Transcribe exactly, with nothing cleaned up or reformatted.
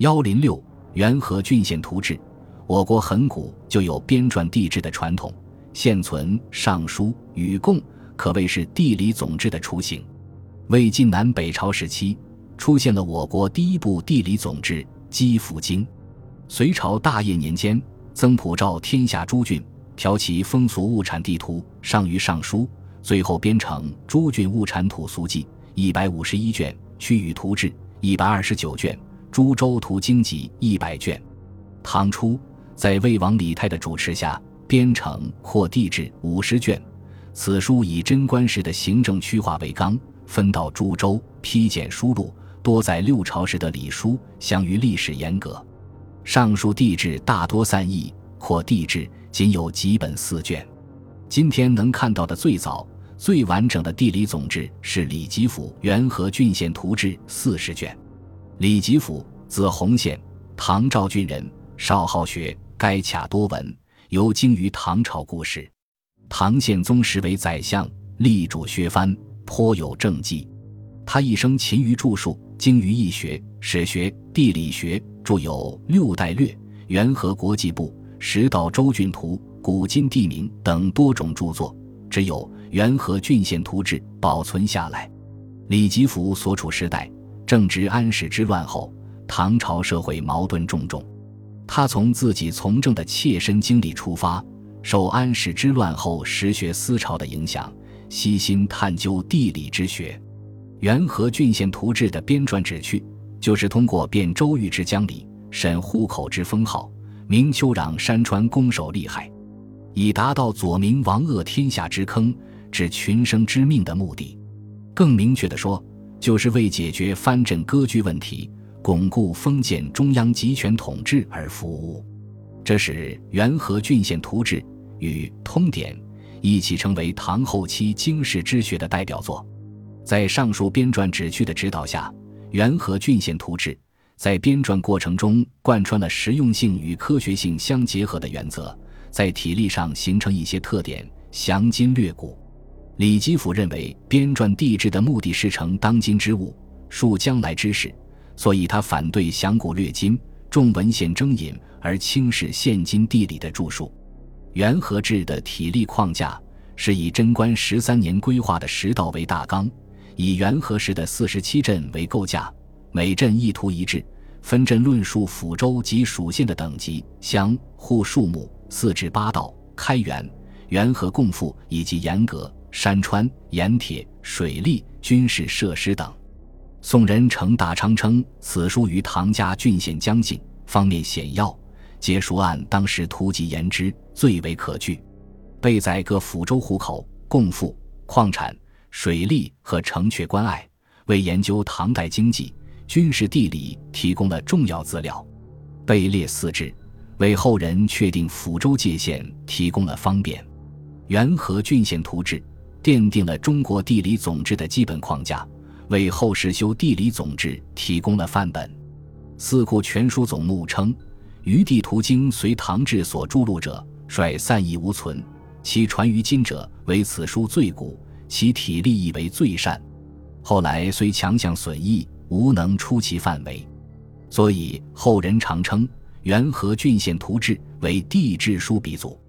一零六元和郡县图志。我国很古就有编撰地志的传统，现存尚书、与贡，可谓是地理总志的雏形。魏晋南北朝时期出现了我国第一部地理总志《积福经》。隋朝大业年间，曾普照天下诸郡，调其风俗物产地图，上于尚书，最后编成《诸郡物产土俗记》一百五十一卷，《区域图志》一百二十九卷，诸州图经集一百卷。唐初在魏王李泰的主持下，编成《扩地志》五十卷，此书以贞观时的行政区划为纲，分到诸州，批简书录多在六朝时的礼书，相于历史严格。上述地志大多散佚，扩地志仅有几本四卷。今天能看到的最早最完整的地理总志是李吉甫元和郡县图志四十卷。李吉甫，字洪宪，唐赵郡人，少好学，该洽多闻，尤精于唐朝故事。唐宪宗时为宰相，力主削藩，颇有政绩。他一生勤于著述，精于易学、史学、地理学，著有《六代略》《元和国际部》《十道州郡图》《古今地名》等多种著作，只有《元和郡县图志》保存下来。李吉甫所处时代正值安史之乱后，唐朝社会矛盾重重。他从自己从政的切身经历出发，受安史之乱后实学思潮的影响，悉心探究地理之学。元和郡县图志的编撰旨趣，就是通过辨州域之江里，审户口之封号，明丘壤山川攻守利害，以达到左明王扼天下之坑，治群生之命的目的。更明确地说，就是为解决藩镇割据问题，巩固封建中央集权统治而服务。这使元和郡县图志与《通典》一起成为唐后期经世之学的代表作。在上述编撰旨趣的指导下，元和郡县图志在编撰过程中贯穿了实用性与科学性相结合的原则，在体例上形成一些特点，详今略古。李吉甫认为，编撰地志的目的是成当今之物，述将来之事，所以他反对详古略今，重文献征引而轻视现今地理的著述。元和志的体例框架是以贞观十三年规划的十道为大纲，以元和时的四十七镇为构架，每镇一图一志，分镇论述府州及属县的等级、乡、户数目、四至八道、开元、元和共赋以及沿革、山川、盐铁、水利、军事设施等。宋人程大昌称此书于唐家郡县将境，方面险要，皆熟按当时图籍言之，最为可据。备载各府州户口、共赋、矿产、水利和城阙关隘，为研究唐代经济、军事地理提供了重要资料。备列四志，为后人确定府州界限提供了方便。元和郡县图志奠定了中国地理总志的基本框架，为后世修地理总志提供了范本。《四库全书总目》称，余地图经隋唐志所著录者，率散佚无存，其传于今者，为此书最古，其体例亦为最善。后来虽强项损益，无能出其范围，所以后人常称元和郡县图志为地志书鼻祖。